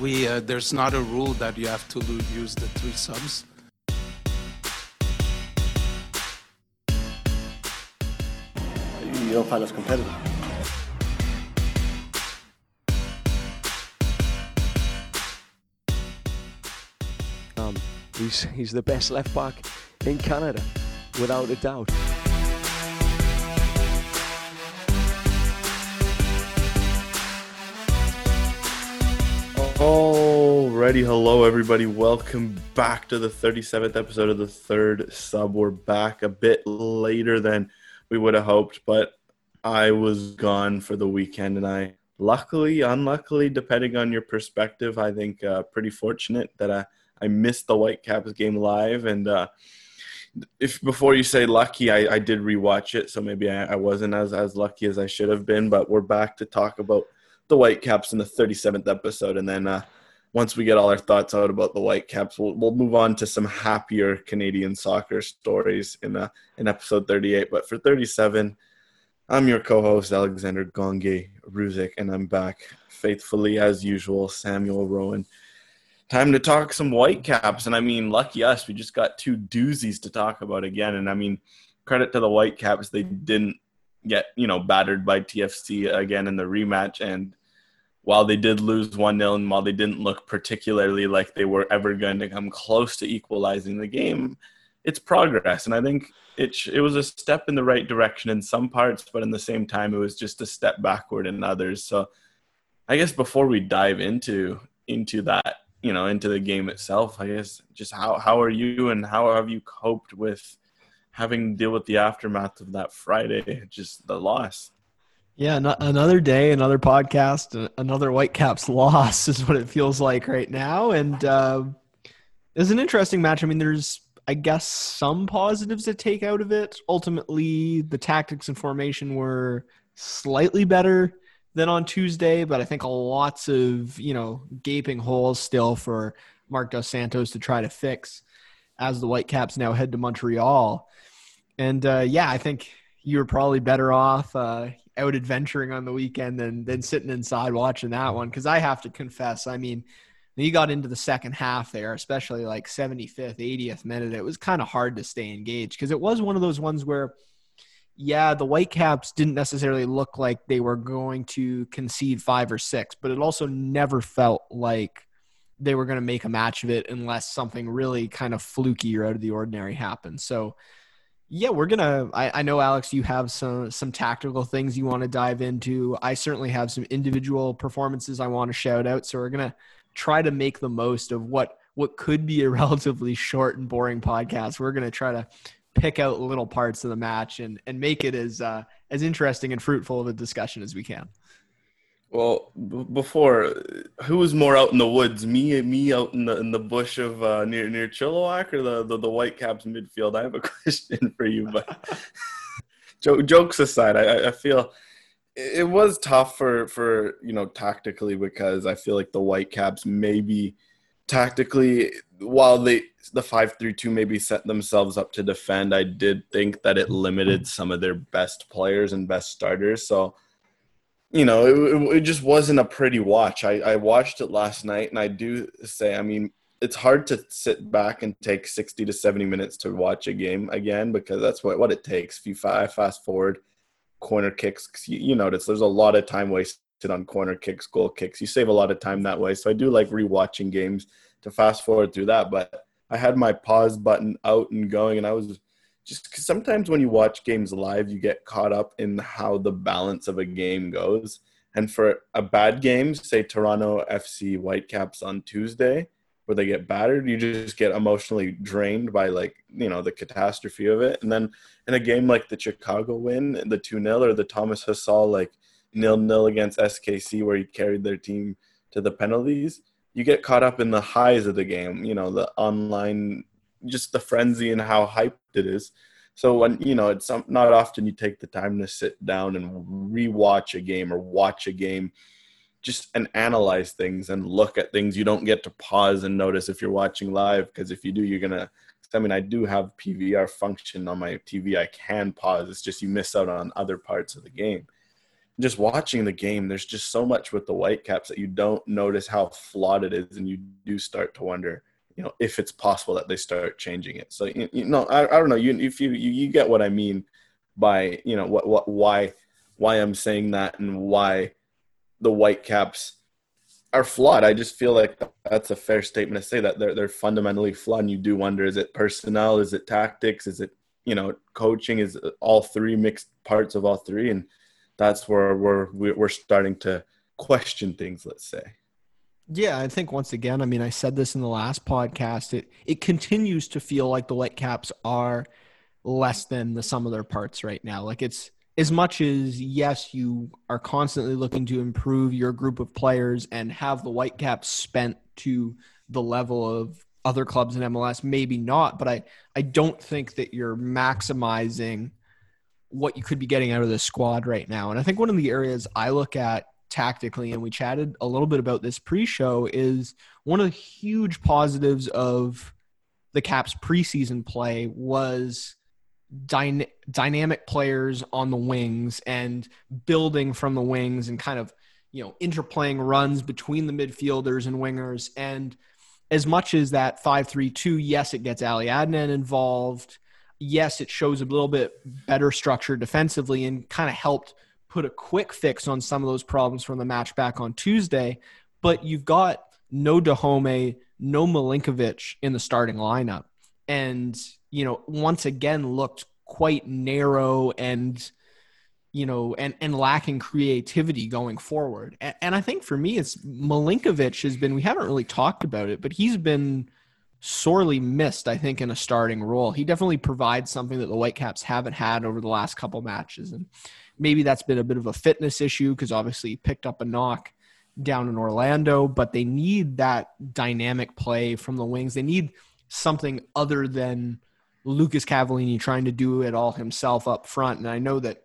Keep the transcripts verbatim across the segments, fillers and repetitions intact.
We uh, there's not a rule that you have to use the three subs. You don't find us competitive. Um, he's he's the best left back in Canada, without a doubt. Alrighty, hello everybody. Welcome back to the thirty-seventh episode of The Third Sub. We're back a bit later than we would have hoped, but I was gone for the weekend, and I, luckily, unluckily, depending on your perspective, I think uh, pretty fortunate that I, I missed the Whitecaps game live. And uh, if before you say lucky, I, I did rewatch it, so maybe I, I wasn't as, as lucky as I should have been. But we're back to talk about the Whitecaps in the thirty-seventh episode, and then uh, once we get all our thoughts out about the Whitecaps, we'll, we'll move on to some happier Canadian soccer stories in uh, in episode thirty-eight. But for thirty-seven. I'm your co-host, Alexander Gongay-Ruzik, and I'm back faithfully, as usual, Samuel Rowan. Time to talk some Whitecaps, and I mean, lucky us, we just got two doozies to talk about again, and I mean, credit to the Whitecaps, they didn't get, you know, battered by T F C again in the rematch, and while they did lose one nil, and while they didn't look particularly like they were ever going to come close to equalizing the game, it's progress, and I think it sh- it was a step in the right direction in some parts, but in the same time, it was just a step backward in others. So I guess before we dive into into that, you know, into the game itself, I guess just how, how are you and how have you coped with having to deal with the aftermath of that Friday, just the loss? Yeah, no, another day, another podcast, another Whitecaps loss is what it feels like right now, and uh, it was an interesting match. I mean, there's I guess some positives to take out of it. Ultimately, the tactics and formation were slightly better than on Tuesday, but I think lots of, you know, gaping holes still for Mark Dos Santos to try to fix as the Whitecaps now head to Montreal. And uh, yeah, I think you were probably better off uh, out adventuring on the weekend than, than sitting inside watching that one. Because I have to confess, I mean, you got into the second half there, especially like seventy-fifth, eightieth minute. It was kind of hard to stay engaged because it was one of those ones where, yeah, the Whitecaps didn't necessarily look like they were going to concede five or six, but it also never felt like they were going to make a match of it unless something really kind of fluky or out of the ordinary happened. So, yeah, we're going to – I know, Alex, you have some some tactical things you want to dive into. I certainly have some individual performances I want to shout out, so we're going to – try to make the most of what what could be a relatively short and boring podcast. We're going to try to pick out little parts of the match and and make it as uh, as interesting and fruitful of a discussion as we can. Well, b- before, who was more out in the woods, me and me out in the in the bush of uh, near near Chilliwack, or the, the the Whitecaps midfield? I have a question for you, but jokes aside, I, I feel. It was tough for, for, you know, tactically, because I feel like the Whitecaps maybe tactically, while they the five three two maybe set themselves up to defend, I did think that it limited some of their best players and best starters. So, you know, it, it just wasn't a pretty watch. I, I watched it last night, and I do say, I mean, it's hard to sit back and take sixty to seventy minutes to watch a game again, because that's what, what it takes. If you fast forward corner kicks, cause you, you notice there's a lot of time wasted on corner kicks, goal kicks. You save a lot of time that way. So I do like rewatching games to fast forward through that, but I had my pause button out and going, and I was just, cause sometimes when you watch games live, you get caught up in how the balance of a game goes. And for a bad game, say Toronto F C Whitecaps on Tuesday, where they get battered, you just get emotionally drained by, like, you know, the catastrophe of it. And then in a game like the Chicago win, the two nil, or the Thomas Hasal, like, nil nil against S K C, where he carried their team to the penalties, you get caught up in the highs of the game, you know, the online, just the frenzy and how hyped it is. So, when you know, it's not often you take the time to sit down and rewatch a game or watch a game just and analyze things and look at things. You don't get to pause and notice if you're watching live, because if you do, you're going to, I mean, I do have P V R function on my T V. I can pause. It's just, you miss out on other parts of the game. just watching the game, there's just so much with the Whitecaps that you don't notice how flawed it is, and you do start to wonder, you know, if it's possible that they start changing it. So, you, you know, I, I don't know. You, if you, you you get what I mean by, you know, what what why why I'm saying that and why the Whitecaps are flawed. I just feel like that's a fair statement to say that they're they're fundamentally flawed. And you do wonder: is it personnel? Is it tactics? Is it, you know, coaching? Is it all three, mixed parts of all three? And that's where we're we're starting to question things, let's say. Yeah, I think once again, I mean, I said this in the last podcast, it it continues to feel like the Whitecaps are less than the sum of their parts right now. Like, it's as much as, yes, you are constantly looking to improve your group of players and have the Whitecaps spent to the level of other clubs in M L S, maybe not, but I, I don't think that you're maximizing what you could be getting out of this squad right now. And I think one of the areas I look at tactically, and we chatted a little bit about this pre-show, is one of the huge positives of the Caps preseason play was dyna- dynamic players on the wings and building from the wings and kind of, you know, interplaying runs between the midfielders and wingers. And as much as that five three two, yes, it gets Ali Adnan involved. Yes, it shows a little bit better structure defensively and kind of helped put a quick fix on some of those problems from the match back on Tuesday, but you've got no Dahomey, no Milinković in the starting lineup. And, you know, once again, looked quite narrow and, you know, and, and lacking creativity going forward. And, and I think for me, it's Milinković has been, we haven't really talked about it, but he's been sorely missed, I think, in a starting role. He definitely provides something that the Whitecaps haven't had over the last couple matches. And maybe that's been a bit of a fitness issue because obviously he picked up a knock down in Orlando, but they need that dynamic play from the wings. They need something other than Lucas Cavallini trying to do it all himself up front. And I know that,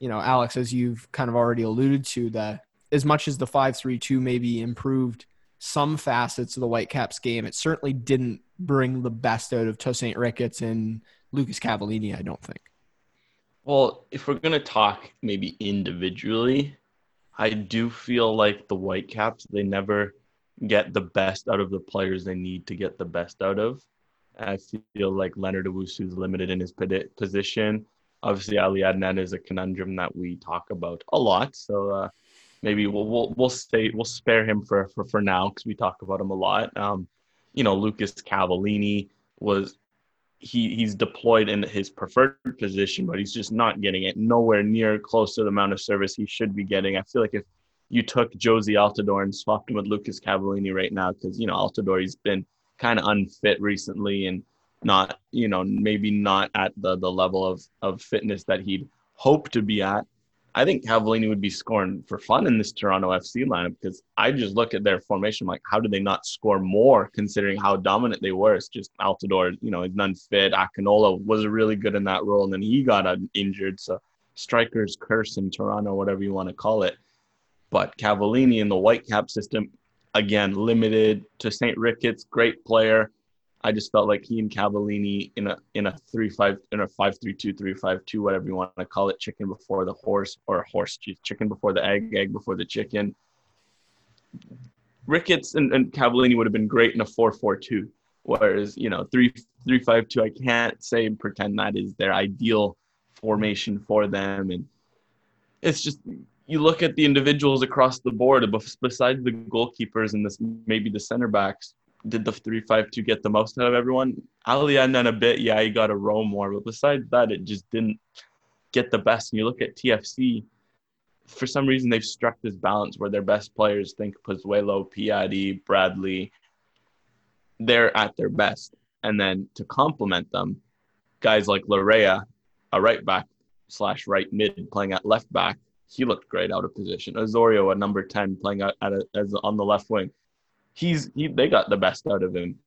you know, Alex, as you've kind of already alluded to, that as much as the five three two maybe improved some facets of the Whitecaps game, it certainly didn't bring the best out of Tosaint Ricketts and Lucas Cavallini, I don't think. Well, if we're going to talk maybe individually, I do feel like the Whitecaps, they never get the best out of the players they need to get the best out of. I feel like Leonard Owusu is limited in his position. Obviously, Ali Adnan is a conundrum that we talk about a lot. So uh, maybe we'll we'll we'll, stay, we'll spare him for, for, for now because we talk about him a lot. Um, you know, Lucas Cavallini was... He he's deployed in his preferred position, but he's just not getting it nowhere near close to the amount of service he should be getting. I feel like if you took Josie Altidore and swapped him with Lucas Cavallini right now, because, you know, Altidore, he's been kind of unfit recently and not, you know, maybe not at the, the level of, of fitness that he'd hope to be at. I think Cavallini would be scoring for fun in this Toronto F C lineup because I just look at their formation, like, how did they not score more considering how dominant they were? It's just Altidore, you know, is unfit. Akinola was really good in that role, and then he got injured. So striker's curse in Toronto, whatever you want to call it. But Cavallini in the Whitecap system, again, limited. Tosaint Ricketts, great player. I just felt like he and Cavallini in a in a three five in a five three two three five two, whatever you want to call it, chicken before the horse or horse chicken before the egg, egg before the chicken. Ricketts and, and Cavallini would have been great in a four four two, whereas, you know, three three five two. I can't say and pretend that is their ideal formation for them, and it's just. You look at the individuals across the board, besides the goalkeepers and this maybe the center backs. Did the three five two get the most out of everyone? Ali Adnan a bit, yeah, he got a row more. But besides that, it just didn't get the best. And you look at T F C, for some reason they've struck this balance where their best players, think Pozuelo, Piatti, Bradley, they're at their best. And then to complement them, guys like Laryea, a right back slash right mid playing at left back, he looked great out of position. Osorio, a number ten playing out at a, as on the left wing. He's he, they got the best out of him.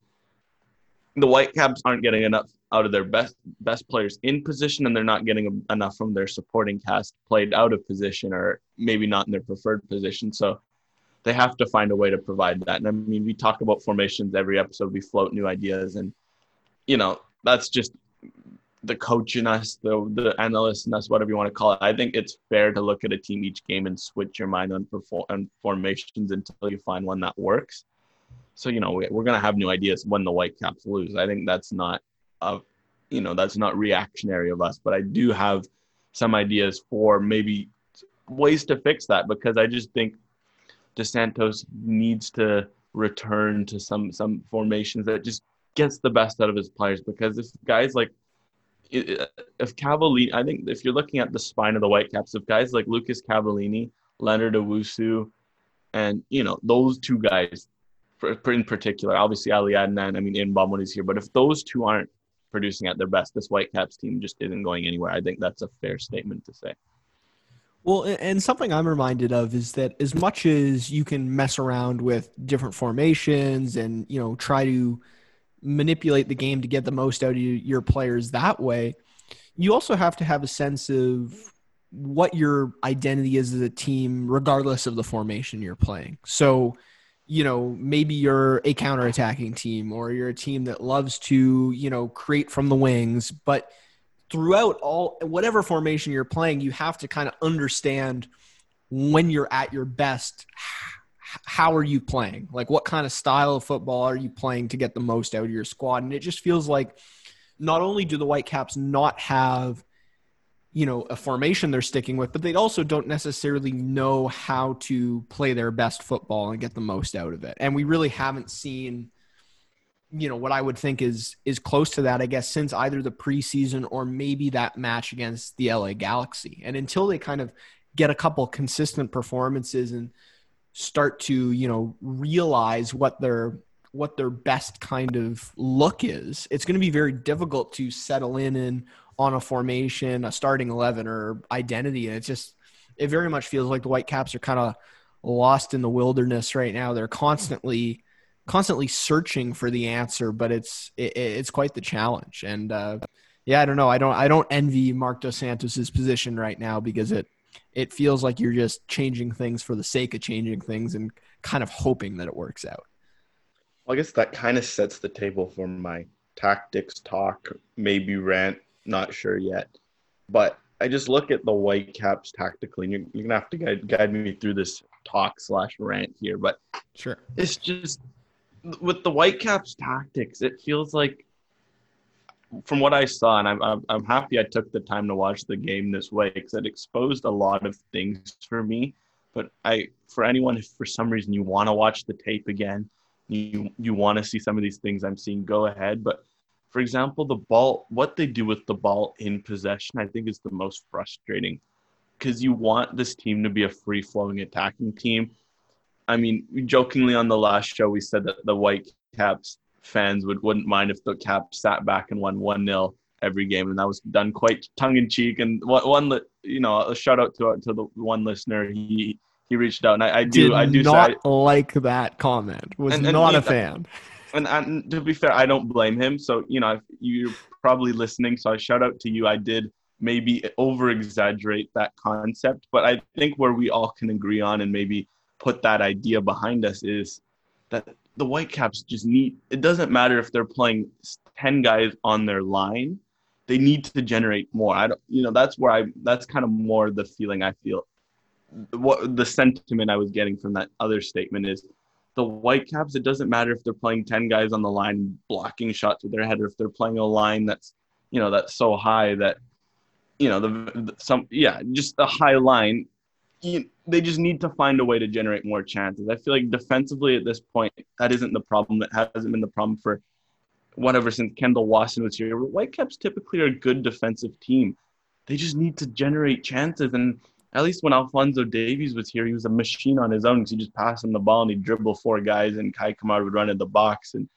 The Whitecaps aren't getting enough out of their best best players in position, and they're not getting enough from their supporting cast played out of position or maybe not in their preferred position. So they have to find a way to provide that. And I mean, we talk about formations every episode. We float new ideas, and, you know, that's just the coach in us, the the analyst in us, whatever you want to call it, I think it's fair to look at a team each game and switch your mind on, perform- on formations until you find one that works. So, you know, we, we're going to have new ideas when the Whitecaps lose. I think that's not, a, you know, that's not reactionary of us. But I do have some ideas for maybe ways to fix that, because I just think Dos Santos needs to return to some some formations that just gets the best out of his players. Because if guys like, if Cavallini, I think if you're looking at the spine of the Whitecaps, if guys like Lucas Cavallini, Leonard Owusu, and, you know, those two guys, in particular, obviously Ali Adnan, I mean, Ian Bumbel when he's here, but if those two aren't producing at their best, this Whitecaps team just isn't going anywhere. I think that's a fair statement to say. Well, and something I'm reminded of is that as much as you can mess around with different formations and, you know, try to manipulate the game to get the most out of your players that way, you also have to have a sense of what your identity is as a team, regardless of the formation you're playing. So, you know, maybe you're a counterattacking team, or you're a team that loves to, you know, create from the wings. But throughout all, whatever formation you're playing, you have to kind of understand when you're at your best, how are you playing? Like, what kind of style of football are you playing to get the most out of your squad? And it just feels like not only do the Whitecaps not have, you know, a formation they're sticking with, but they also don't necessarily know how to play their best football and get the most out of it. And we really haven't seen, you know, what I would think is, is close to that, I guess, since either the preseason or maybe that match against the L A Galaxy. And until they kind of get a couple consistent performances and start to, you know, realize what their, what their best kind of look is, it's going to be very difficult to settle in and, on a formation, a starting eleven, or identity. And it's just, it very much feels like the Whitecaps are kind of lost in the wilderness right now. They're constantly, constantly searching for the answer, but it's, it, it's quite the challenge. And uh, yeah, I don't know. I don't, I don't envy Mark Dos Santos's position right now, because it, it feels like you're just changing things for the sake of changing things and kind of hoping that it works out. Well, I guess that kind of sets the table for my tactics talk, maybe rant. Not sure yet, but I just look at the Whitecaps tactically, and you're, you're gonna have to guide, guide me through this talk slash rant here. But sure, it's just with the Whitecaps tactics, it feels like, from what I saw, and I'm I'm, I'm happy I took the time to watch the game this way, because it exposed a lot of things for me. But I, for anyone, if for some reason you want to watch the tape again, you you want to see some of these things I'm seeing, go ahead, but. For example, the ball, what they do with the ball in possession, I think is the most frustrating, because you want this team to be a free-flowing attacking team. I mean, jokingly on the last show, we said that the Whitecaps fans would, wouldn't mind if the Caps sat back and won one nil every game, and that was done quite tongue-in-cheek. And one, you know, a shout-out to to the one listener, he he reached out, and I, I do, Did I do not say, I, like that comment. Was and, and not a fan. That, And, and to be fair, I don't blame him. So, you know, if you're probably listening, so I shout out to you. I did maybe over-exaggerate that concept, but I think where we all can agree on and maybe put that idea behind us is that the Whitecaps just need, it doesn't matter if they're playing ten guys on their line, they need to generate more. I don't, you know, that's where I, that's kind of more the feeling I feel. What the sentiment I was getting from that other statement is, the Whitecaps, it doesn't matter if they're playing ten guys on the line blocking shots with their head, or if they're playing a line that's, you know, that's so high that, you know, the, the some yeah, just a high line. You, they just need to find a way to generate more chances. I feel like defensively at this point, that isn't the problem. That hasn't been the problem for whatever since Kendall Wasson was here. Whitecaps typically are a good defensive team. They just need to generate chances. And at least when Alphonso Davies was here, he was a machine on his own, because he just passed him the ball and he'd dribble four guys, and Kai Kamara would run in the box and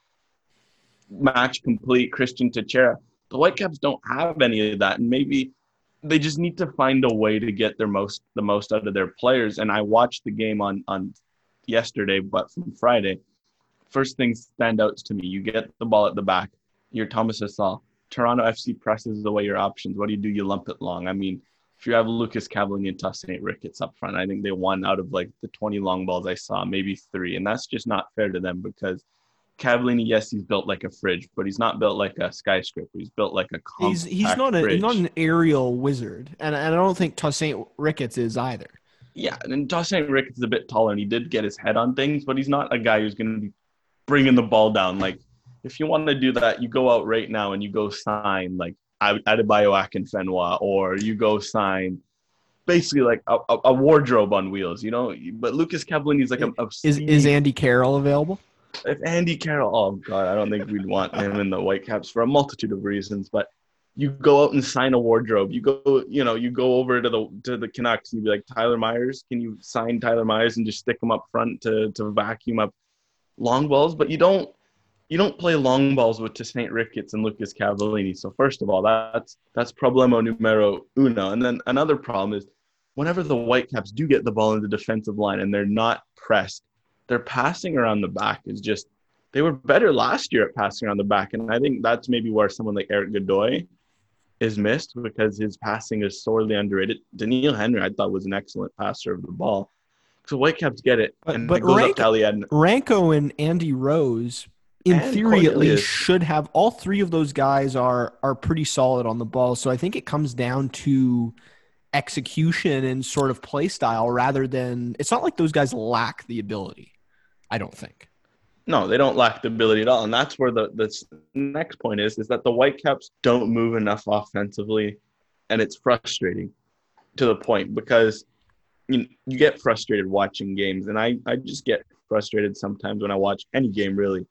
match complete Christian Teixeira. The Whitecaps don't have any of that, and maybe they just need to find a way to get their most the most out of their players. And I watched the game on, on yesterday, but from Friday. First things stand out to me. You get the ball at the back. You're Thomas Hasal. Toronto F C presses away your options. What do you do? You lump it long. I mean, if you have Lucas Cavallini and Tosaint Ricketts up front, I think they won out of like the twenty long balls I saw, maybe three. And that's just not fair to them, because Cavallini, yes, he's built like a fridge, but he's not built like a skyscraper. He's built like a compact He's He's not, a, he's not an aerial wizard, and, and I don't think Tosaint Ricketts is either. Yeah, and Tosaint Ricketts is a bit taller, and he did get his head on things, but he's not a guy who's going to be bringing the ball down. Like, if you want to do that, you go out right now and you go sign, like, Adebayo Akinfenwa, or you go sign basically like a, a, a wardrobe on wheels, you know? But Lucas Cavallini is like a... a is, is Andy Carroll available? If Andy Carroll... Oh, God, I don't think we'd want him in the Whitecaps for a multitude of reasons, but you go out and sign a wardrobe. You go, you know, you go over to the to the Canucks and you be like, Tyler Myers, can you sign Tyler Myers and just stick him up front to, to vacuum up long balls? But you don't you don't play long balls with Tosaint Ricketts and Lucas Cavallini. So first of all, that's that's problema numero uno. And then another problem is whenever the Whitecaps do get the ball in the defensive line and they're not pressed, their passing around the back is just – they were better last year at passing around the back. And I think that's maybe where someone like Eric Godoy is missed because his passing is sorely underrated. Daniil Henry, I thought, was an excellent passer of the ball. So Whitecaps get it. But, and but it goes Ranko, up to Ali Adnan. Ranko and Andy Rose – in and theory, at least, should have all three of those guys are are pretty solid on the ball. So I think it comes down to execution and sort of play style rather than – it's not like those guys lack the ability, I don't think. No, they don't lack the ability at all. And that's where the, the next point is, is that the Whitecaps don't move enough offensively, and it's frustrating to the point because you know, you get frustrated watching games. And I, I just get frustrated sometimes when I watch any game, really.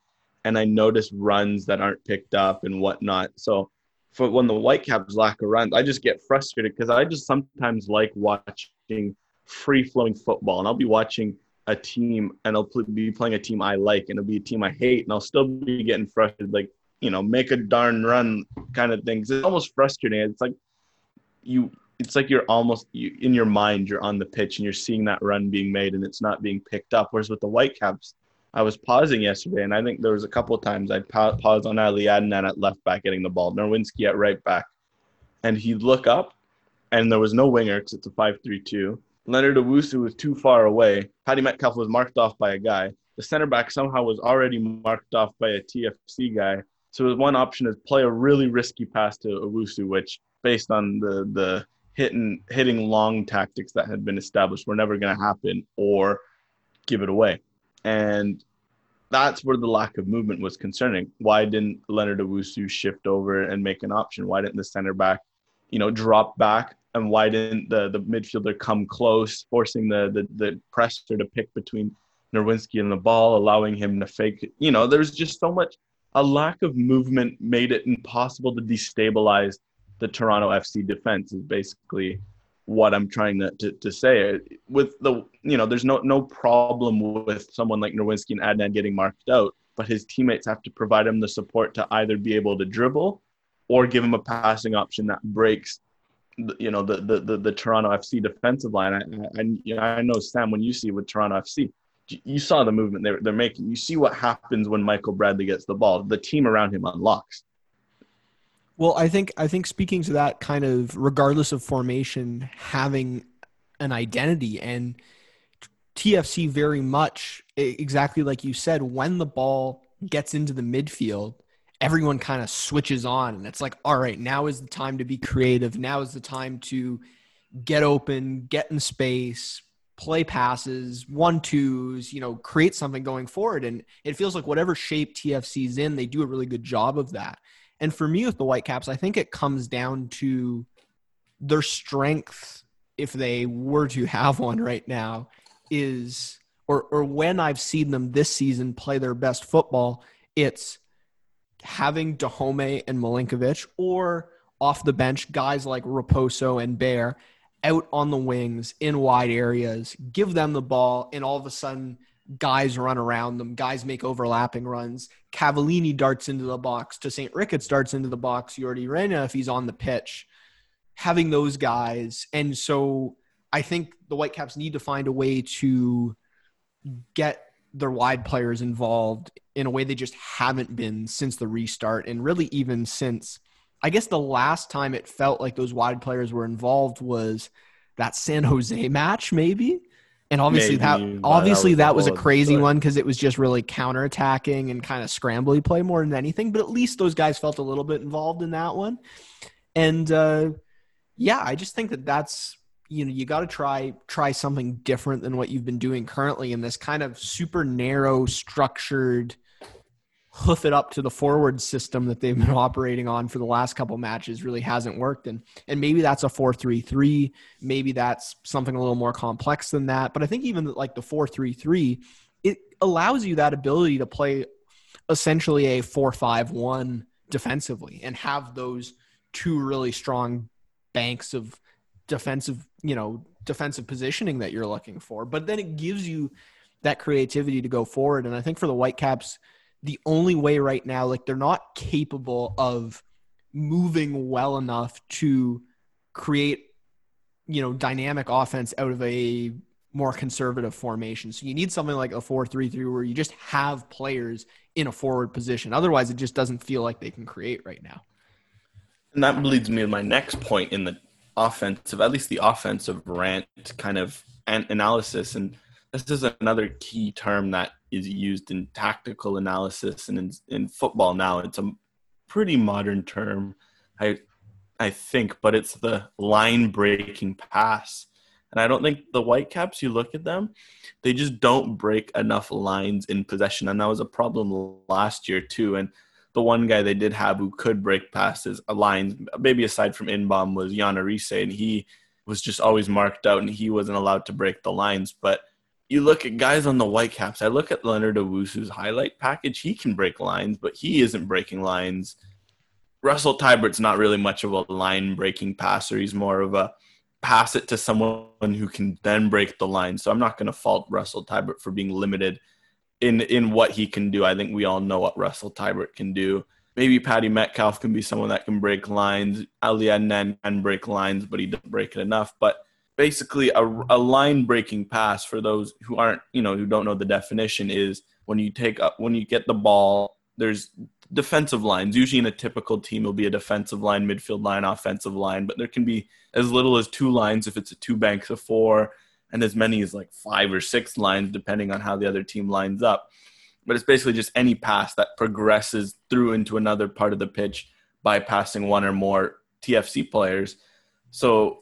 And I notice runs that aren't picked up and whatnot. So for when the Whitecaps lack a run, I just get frustrated because I just sometimes like watching free-flowing football. And I'll be watching a team and I'll be playing a team I like and it'll be a team I hate. And I'll still be getting frustrated, like, you know, make a darn run kind of thing. It's almost frustrating. It's like you – it's like you're almost you, – in your mind, you're on the pitch and you're seeing that run being made and it's not being picked up. Whereas with the Whitecaps, I was pausing yesterday, and I think there was a couple of times I pa- paused on Ali Adnan at left back getting the ball, Nowinski at right back. And he'd look up, and there was no winger because it's a five three two. Leonard Owusu was too far away. Patty Metcalfe was marked off by a guy. The center back somehow was already marked off by a T F C guy. So his one option is play a really risky pass to Owusu, which based on the, the hit and, hitting long tactics that had been established were never going to happen or give it away. And that's where the lack of movement was concerning. Why didn't Leonard Owusu shift over and make an option? Why didn't the center back, you know, drop back? And why didn't the, the midfielder come close, forcing the, the, the presser to pick between Nowinski and the ball, allowing him to fake? You know, there's just so much – a lack of movement made it impossible to destabilize the Toronto F C defense is basically what I'm trying to, to, to say. With the, you know, there's no no problem with someone like Nowinski and Adnan getting marked out, but his teammates have to provide him the support to either be able to dribble or give him a passing option that breaks, you know, the the, the, the Toronto F C defensive line. I, I, you know, I know, Sam, when you see with Toronto F C, you saw the movement they're, they're making. You see what happens when Michael Bradley gets the ball. The team around him unlocks. Well, I think I think speaking to that kind of regardless of formation, having an identity and T F C very much, exactly like you said, when the ball gets into the midfield, everyone kind of switches on and it's like, all right, now is the time to be creative. Now is the time to get open, get in space, play passes, one twos, you know, create something going forward. And it feels like whatever shape T F C's in, they do a really good job of that. And for me with the Whitecaps, I think it comes down to their strength, if they were to have one right now, is or or when I've seen them this season play their best football, it's having Dahomey and Milinković or off the bench guys like Raposo and Bair out on the wings in wide areas, give them the ball, and all of a sudden – guys run around them. Guys make overlapping runs. Cavallini darts into the box. Tosaint Ricketts darts into the box. Yordy Reyna, if he's on the pitch, having those guys. And so I think the Whitecaps need to find a way to get their wide players involved in a way they just haven't been since the restart. And really even since, I guess the last time it felt like those wide players were involved was that San Jose match maybe. And obviously Maybe, that obviously that was, that was a crazy one because it was just really counterattacking and kind of scrambly play more than anything. But at least those guys felt a little bit involved in that one. And uh, yeah, I just think that that's, you know, you got to try try something different than what you've been doing currently in this kind of super narrow, structured, hoof it up to the forward system that they've been operating on for the last couple matches really hasn't worked. And and maybe that's a four three three. Maybe that's something a little more complex than that. But I think even like the four three three, it allows you that ability to play essentially a four five one defensively and have those two really strong banks of defensive, you know, defensive positioning that you're looking for. But then it gives you that creativity to go forward. And I think for the Whitecaps, the only way right now, like they're not capable of moving well enough to create, you know, dynamic offense out of a more conservative formation. So you need something like a four three three where you just have players in a forward position. Otherwise, it just doesn't feel like they can create right now. And that leads me to my next point in the offensive, at least the offensive rant kind of an- analysis. And this is another key term that is used in tactical analysis and in, in football now. It's a pretty modern term, I I think, but it's the line-breaking pass. And I don't think the Whitecaps, you look at them, they just don't break enough lines in possession. And that was a problem last year too. And the one guy they did have who could break passes, lines, maybe aside from Inbom, was Yana Rise, and he was just always marked out and he wasn't allowed to break the lines. But you look at guys on the Whitecaps. I look at Leonard Owusu's highlight package. He can break lines, but he isn't breaking lines. Russell Teibert's not really much of a line-breaking passer. He's more of a pass it to someone who can then break the line. So I'm not going to fault Russell Teibert for being limited in in what he can do. I think we all know what Russell Teibert can do. Maybe Patty Metcalfe can be someone that can break lines. Ali Adnan can break lines, but he doesn't break it enough. But basically, a, a line-breaking pass, for those who aren't, you know, who don't know the definition, is when you take up, when you get the ball, there's defensive lines. Usually in a typical team, it'll be a defensive line, midfield line, offensive line, but there can be as little as two lines if it's a two banks of four, and as many as like five or six lines, depending on how the other team lines up. But it's basically just any pass that progresses through into another part of the pitch, bypassing one or more T F C players. So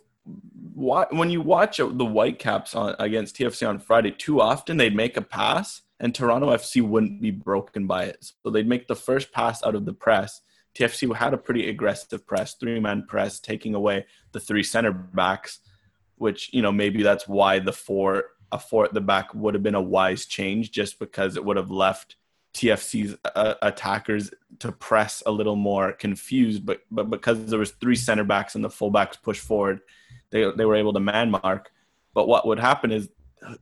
when you watch the Whitecaps on, against T F C on Friday, too often they'd make a pass and Toronto F C wouldn't be broken by it. So they'd make the first pass out of the press. T F C had a pretty aggressive press, three-man press, taking away the three center backs, which, you know, maybe that's why the four, a four at the back would have been a wise change, just because it would have left T F C's uh, attackers to press a little more confused. But but because there was three center backs and the fullbacks pushed forward, They they were able to man mark. But what would happen is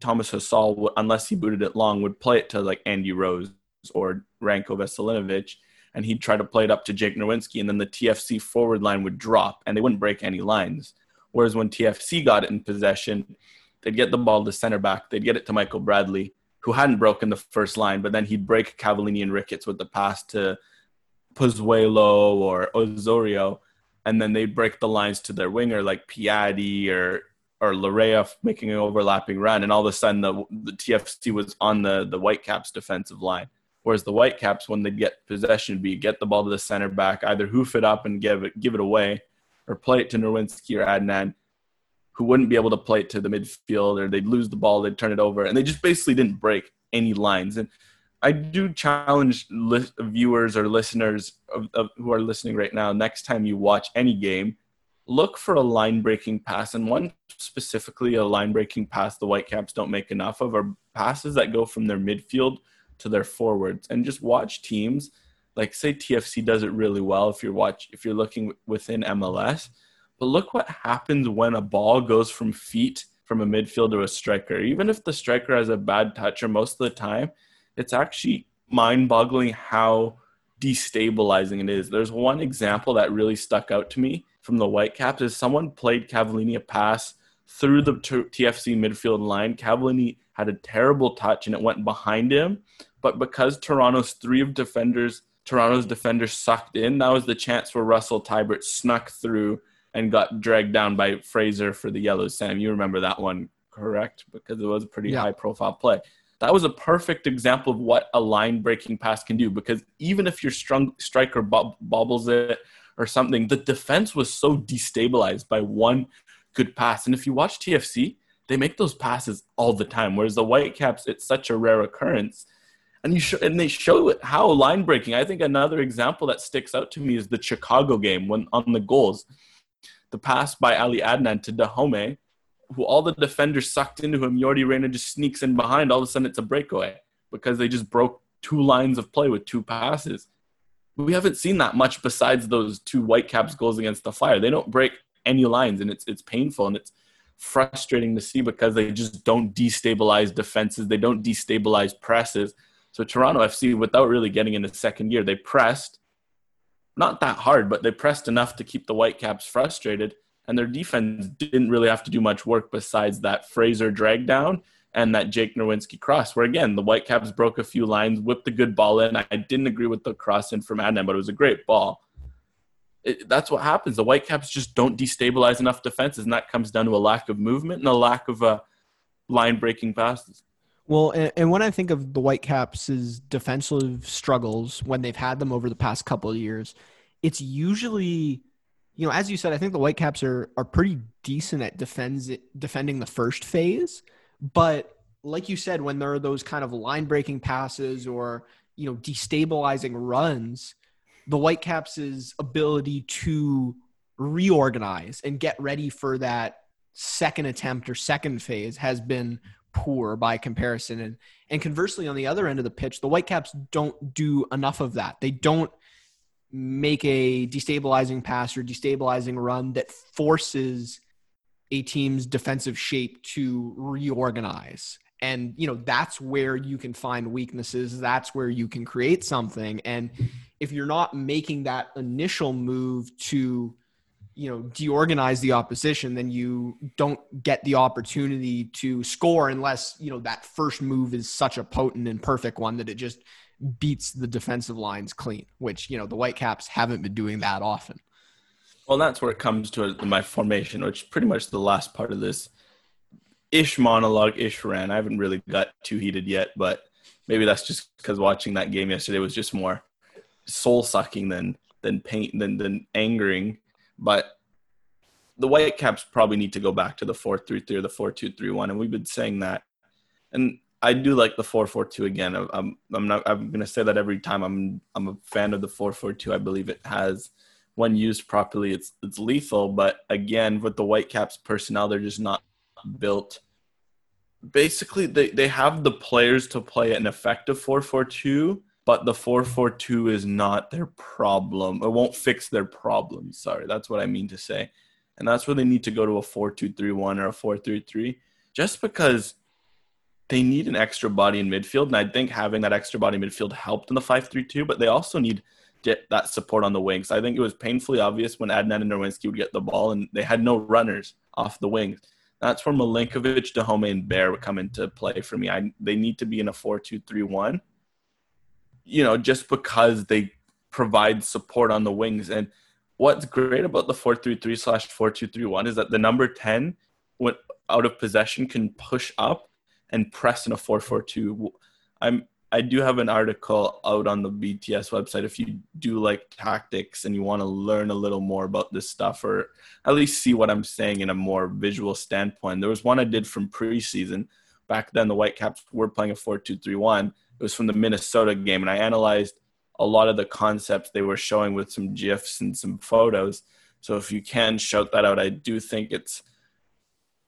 Thomas Hasal would, unless he booted it long, would play it to like Andy Rose or Ranko Veselinović, and he'd try to play it up to Jake Nowinski, and then the T F C forward line would drop, and they wouldn't break any lines. Whereas when T F C got it in possession, they'd get the ball to center back, they'd get it to Michael Bradley, who hadn't broken the first line, but then he'd break Cavallini and Ricketts with the pass to Pozuelo or Osorio, and then they break the lines to their winger, like Piatti or or Laryea making an overlapping run, and all of a sudden the, the T F C was on the, the Whitecaps defensive line. Whereas the Whitecaps, when they get possession, be get the ball to the center back, either hoof it up and give it give it away, or play it to Nowinski or Adnan, who wouldn't be able to play it to the midfield, or they'd lose the ball, they'd turn it over, and they just basically didn't break any lines. And I do challenge li- viewers or listeners of, of, who are listening right now, next time you watch any game, look for a line-breaking pass. And one specifically, a line-breaking pass the Whitecaps don't make enough of, are passes that go from their midfield to their forwards. And just watch teams, like say T F C does it really well if you're, watch, if you're looking within M L S. But look what happens when a ball goes from feet from a midfielder to a striker. Even if the striker has a bad touch, or most of the time, it's actually mind-boggling how destabilizing it is. There's one example that really stuck out to me from the Whitecaps is someone played Cavallini a pass through the T F C midfield line. Cavallini had a terrible touch and it went behind him, but because Toronto's three of defenders, Toronto's defenders sucked in, that was the chance where Russell Teibert snuck through and got dragged down by Fraser for the yellow. Sam, you remember that one correct? Because it was a pretty yeah. high-profile play. That was a perfect example of what a line-breaking pass can do, because even if your strung, striker bob, bobbles it or something, the defense was so destabilized by one good pass. And if you watch T F C, they make those passes all the time, whereas the Whitecaps, it's such a rare occurrence. And you sh- and they show it how line-breaking. I think another example that sticks out to me is the Chicago game when on the goals. The pass by Ali Adnan to Dahomey, who all the defenders sucked into him. Yordy Reyna just sneaks in behind. All of a sudden, it's a breakaway because they just broke two lines of play with two passes. We haven't seen that much besides those two Whitecaps goals against the Fire. They don't break any lines, and it's it's painful, and it's frustrating to see because they just don't destabilize defenses. They don't destabilize presses. So Toronto F C, without really getting into second gear, they pressed. Not that hard, but they pressed enough to keep the Whitecaps frustrated, and their defense didn't really have to do much work besides that Fraser drag down and that Jake Nowinski cross, where, again, the Whitecaps broke a few lines, whipped a good ball in. I didn't agree with the cross-in from Adnan, but it was a great ball. It, that's what happens. The Whitecaps just don't destabilize enough defenses, and that comes down to a lack of movement and a lack of uh, line-breaking passes. Well, and, and when I think of the Whitecaps' defensive struggles when they've had them over the past couple of years, it's usually, you know, as you said, I think the Whitecaps are are pretty decent at defends, defending the first phase. But like you said, when there are those kind of line-breaking passes or, you know, destabilizing runs, the Whitecaps' ability to reorganize and get ready for that second attempt or second phase has been poor by comparison. And and conversely, on the other end of the pitch, the Whitecaps don't do enough of that. They don't make a destabilizing pass or destabilizing run that forces a team's defensive shape to reorganize. And, you know, that's where you can find weaknesses. That's where you can create something. And if you're not making that initial move to, you know, deorganize the opposition, then you don't get the opportunity to score unless, you know, that first move is such a potent and perfect one that it just beats the defensive lines clean, which, you know, the Whitecaps haven't been doing that often. Well, that's where it comes to my formation, which is pretty much the last part of this ish monologue, ish rant. I haven't really got too heated yet, but maybe that's just because watching that game yesterday was just more soul sucking than, than pain, than, than angering. But the Whitecaps probably need to go back to the four three three or the four two three one, and we've been saying that. And I do like the four four two again. I'm I'm not I'm going to say that every time. I'm I'm a fan of the four four two. I believe it has, when used properly, it's it's lethal. But again, with the Whitecaps personnel, they're just not built. Basically, they they have the players to play an effective four four two. But the four four two is not their problem. It won't fix their problem. Sorry, that's what I mean to say. And that's where they need to go to a four two three one or a four three three, just because they need an extra body in midfield. And I think having that extra body in midfield helped in the five three two, but they also need that support on the wings. I think it was painfully obvious when Adnan and Nowinski would get the ball and they had no runners off the wings. That's where Milinković, Dahomey, and Bair would come into play for me. I, they need to be in a four two three one. You know, just because they provide support on the wings. And what's great about the four three three slash four two three one is that the number ten, when out of possession, can push up and press in a four four two. I'm I do have an article out on the B T S website if you do like tactics and you want to learn a little more about this stuff, or at least see what I'm saying in a more visual standpoint. There was one I did from preseason. Back then, the Whitecaps were playing a four two three one. It was from the Minnesota game, and I analyzed a lot of the concepts they were showing with some GIFs and some photos. So if you can shout that out, I do think it's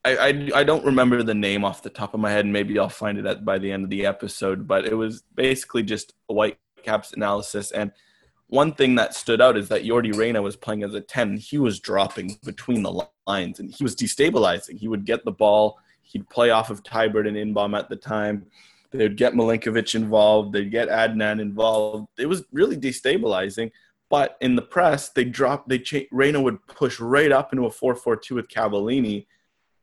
I, – I, I don't remember the name off the top of my head, and maybe I'll find it at, by the end of the episode, but it was basically just a Whitecaps analysis. And one thing that stood out is that Yordy Reyna was playing as a ten. He was dropping between the lines, and he was destabilizing. He would get the ball. He'd play off of Teibert and Inbom at the time. They would get Milinković involved. They'd get Adnan involved. It was really destabilizing. But in the press, they dropped. They cha- Reyna would push right up into a four four two with Cavallini,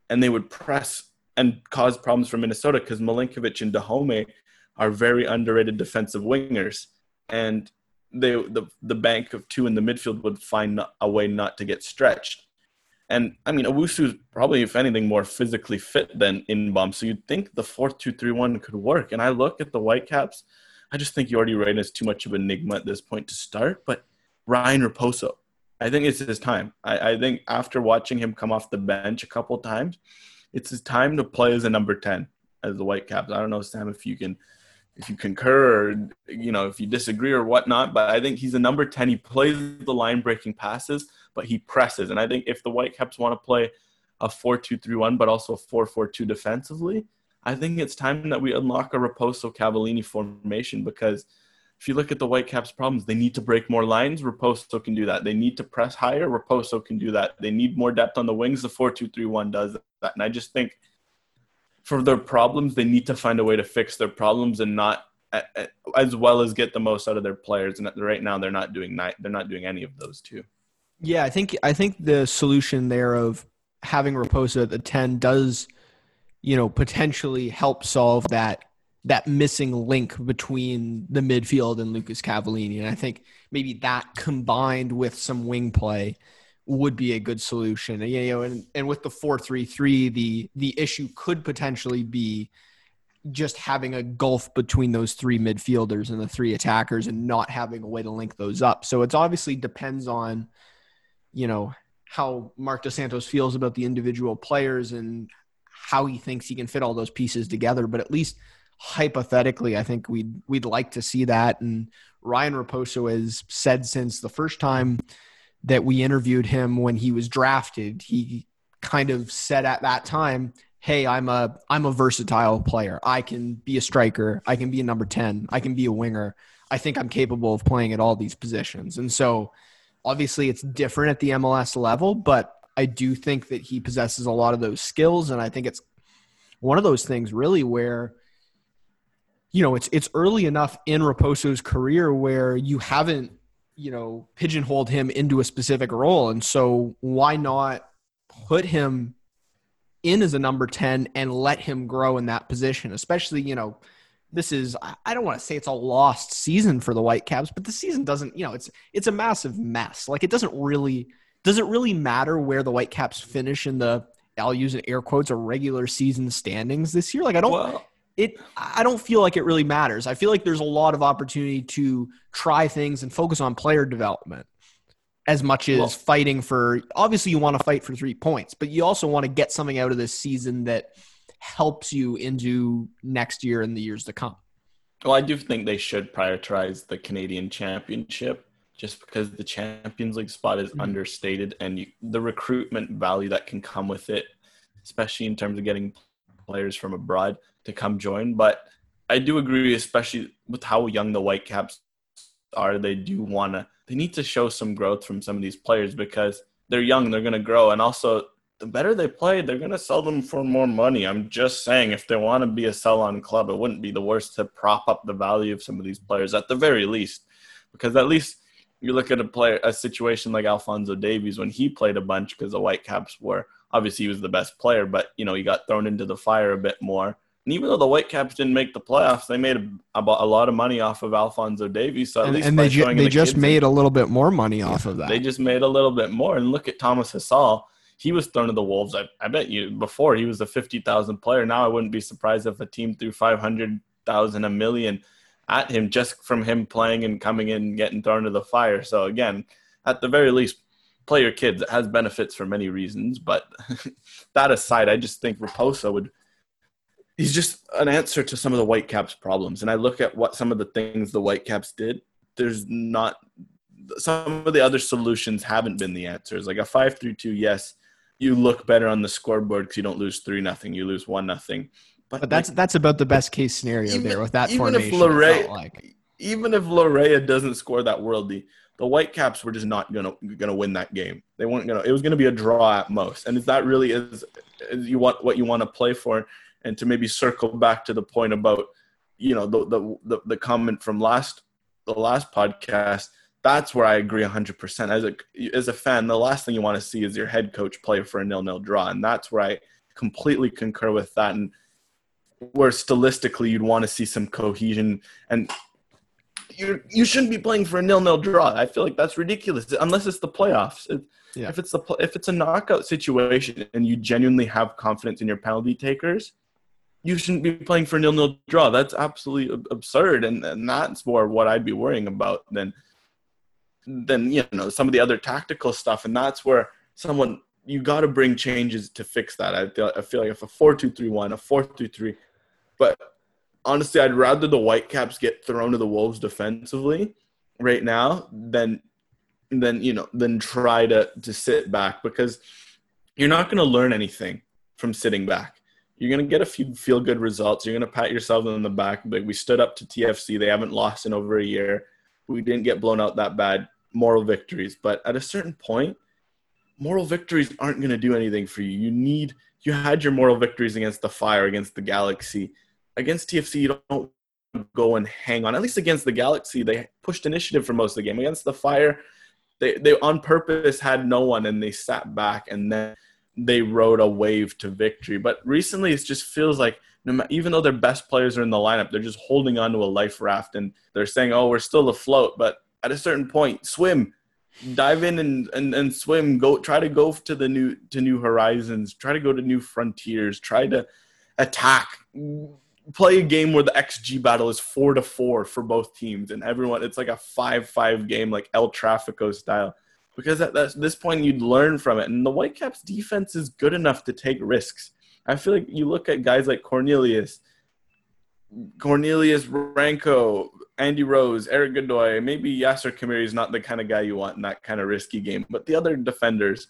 and they would press and cause problems for Minnesota because Milinković and Dahomey are very underrated defensive wingers, and they the the bank of two in the midfield would find a way not to get stretched. And, I mean, Owusu is probably, if anything, more physically fit than Inbom. So you'd think the four two three one could work. And I look at the Whitecaps. I just think Yordy Reyna is too much of an enigma at this point to start. But Ryan Raposo, I think it's his time. I, I think after watching him come off the bench a couple times, it's his time to play as a number ten as the Whitecaps. I don't know, Sam, if you can – if you concur or, you know, if you disagree or whatnot, but I think he's a number ten. He plays the line-breaking passes, but he presses. And I think if the Whitecaps want to play a four two three one, but also a four four two defensively, I think it's time that we unlock a Raposo-Cavallini formation, because if you look at the Whitecaps' problems, they need to break more lines. Raposo can do that. They need to press higher. Raposo can do that. They need more depth on the wings. The four two three one does that. And I just think, for their problems, they need to find a way to fix their problems and not, as well as get the most out of their players. And right now, they're not doing they're not doing any of those two. Yeah, I think I think the solution there of having Raposo at the ten does, you know, potentially help solve that that missing link between the midfield and Lucas Cavallini. And I think maybe that combined with some wing play would be a good solution. You know, and, and with the four three three, the the issue could potentially be just having a gulf between those three midfielders and the three attackers and not having a way to link those up. So it's obviously depends on, you know, how Mark Dos Santos feels about the individual players and how he thinks he can fit all those pieces together. But at least hypothetically, I think we'd we'd like to see that. And Ryan Raposo has said since the first time that we interviewed him when he was drafted, he kind of said at that time, hey, I'm a I'm a versatile player. I can be a striker. I can be a number ten. I can be a winger. I think I'm capable of playing at all these positions. And so obviously it's different at the M L S level, but I do think that he possesses a lot of those skills. And I think it's one of those things really where, you know, it's it's early enough in Raposo's career where you haven't, you know, pigeonholed him into a specific role. And so why not put him in as a number ten and let him grow in that position? Especially, you know, this is, I don't want to say it's a lost season for the Whitecaps, but the season doesn't, you know, it's, it's a massive mess. Like it doesn't really, doesn't really matter where the Whitecaps finish in the, I'll use an air quotes, a regular season standings this year. Like I don't, well, It, I don't feel like it really matters. I feel like there's a lot of opportunity to try things and focus on player development as much as well, fighting for – obviously you want to fight for three points, but you also want to get something out of this season that helps you into next year and the years to come. Well, I do think they should prioritize the Canadian Championship just because the Champions League spot is mm-hmm. understated and you, the recruitment value that can come with it, especially in terms of getting players from abroad to come join. But I do agree, especially with how young the Whitecaps are, they do want to, they need to show some growth from some of these players because they're young, they're going to grow. And also the better they play, they're going to sell them for more money. I'm just saying if they want to be a sell-on club, it wouldn't be the worst to prop up the value of some of these players at the very least, because at least you look at a player, a situation like Alphonso Davies when he played a bunch because the Whitecaps were, obviously he was the best player, but you know, he got thrown into the fire a bit more. And even though the Whitecaps didn't make the playoffs, they made a, a, a lot of money off of Alphonso Davies. So at and, least and they, ju- they the just made in, a little bit more money off of that. They just made a little bit more. And look at Thomas Hasal. He was thrown to the Wolves. I, I bet you before he was a fifty thousand player. Now I wouldn't be surprised if a team threw five hundred thousand, a million at him just from him playing and coming in and getting thrown to the fire. So again, at the very least, play your kids. It has benefits for many reasons. But that aside, I just think Raposo would – he's just an answer to some of the Whitecaps problems. And I look at what some of the things the Whitecaps did. There's not – some of the other solutions haven't been the answers. Like a five three two, yes, you look better on the scoreboard because you don't lose three nothing. You lose one nothing. But, but that's like, that's about the best case scenario even, there with that even formation. If Laryea, like. Even if Laryea doesn't score that worldie, the Whitecaps were just not going to going to win that game. They weren't going to – it was going to be a draw at most. And if that really is, is you want what you want to play for – and to maybe circle back to the point about, you know, the the the comment from last the last podcast, that's where I agree one hundred percent. As a as a fan, the last thing you want to see is your head coach play for a nil-nil draw, and that's where I completely concur with that. And where stylistically you'd want to see some cohesion, and you you shouldn't be playing for a nil-nil draw. I feel like that's ridiculous, unless it's the playoffs. It, yeah. If it's the if it's a knockout situation and you genuinely have confidence in your penalty takers, you shouldn't be playing for a nil-nil draw. That's absolutely absurd, and, and that's more what I'd be worrying about than than you know some of the other tactical stuff. And that's where someone you got to bring changes to fix that. I feel I feel like if a four two three one, a four three three, but honestly, I'd rather the Whitecaps get thrown to the Wolves defensively right now than than you know than try to, to sit back, because you're not going to learn anything from sitting back. You're going to get a few feel good results. You're going to pat yourself on the back. Like, we stood up to T F C. They haven't lost in over a year. We didn't get blown out that bad. Moral victories, but at a certain point, moral victories aren't going to do anything for you. You need you had your moral victories against the Fire, against the Galaxy. Against T F C, you don't go and hang on. At least against the Galaxy, they pushed initiative for most of the game. Against the Fire, they, they on purpose had no one, and they sat back, and then they rode a wave to victory. But recently, it just feels like even though their best players are in the lineup, they're just holding on to a life raft, and they're saying, oh, we're still afloat. But at a certain point, swim. Dive in and, and, and swim. Go Try to go to the new to new horizons. Try to go to new frontiers. Try to attack. Play a game where the X G battle is four to four for both teams, and everyone it's like a five five game, like El Tráfico style, because at this point you'd learn from it. And the Whitecaps defense is good enough to take risks. I feel like you look at guys like Cornelius, Cornelius Ranko, Andy Rose, Eric Godoy. Maybe Yasser Kamiri is not the kind of guy you want in that kind of risky game, but the other defenders,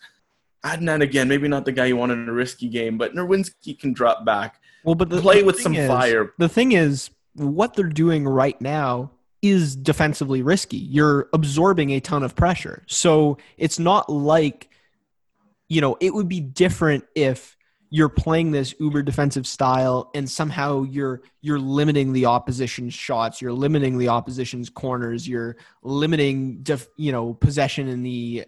Adnan again, maybe not the guy you want in a risky game, but Nowinski can drop back. Well, but the, play the with some is, fire. The thing is, what they're doing right now is defensively risky. You're absorbing a ton of pressure. So it's not like, you know, it would be different if you're playing this uber defensive style and somehow you're you're limiting the opposition's shots, you're limiting the opposition's corners, you're limiting def, you know, possession in the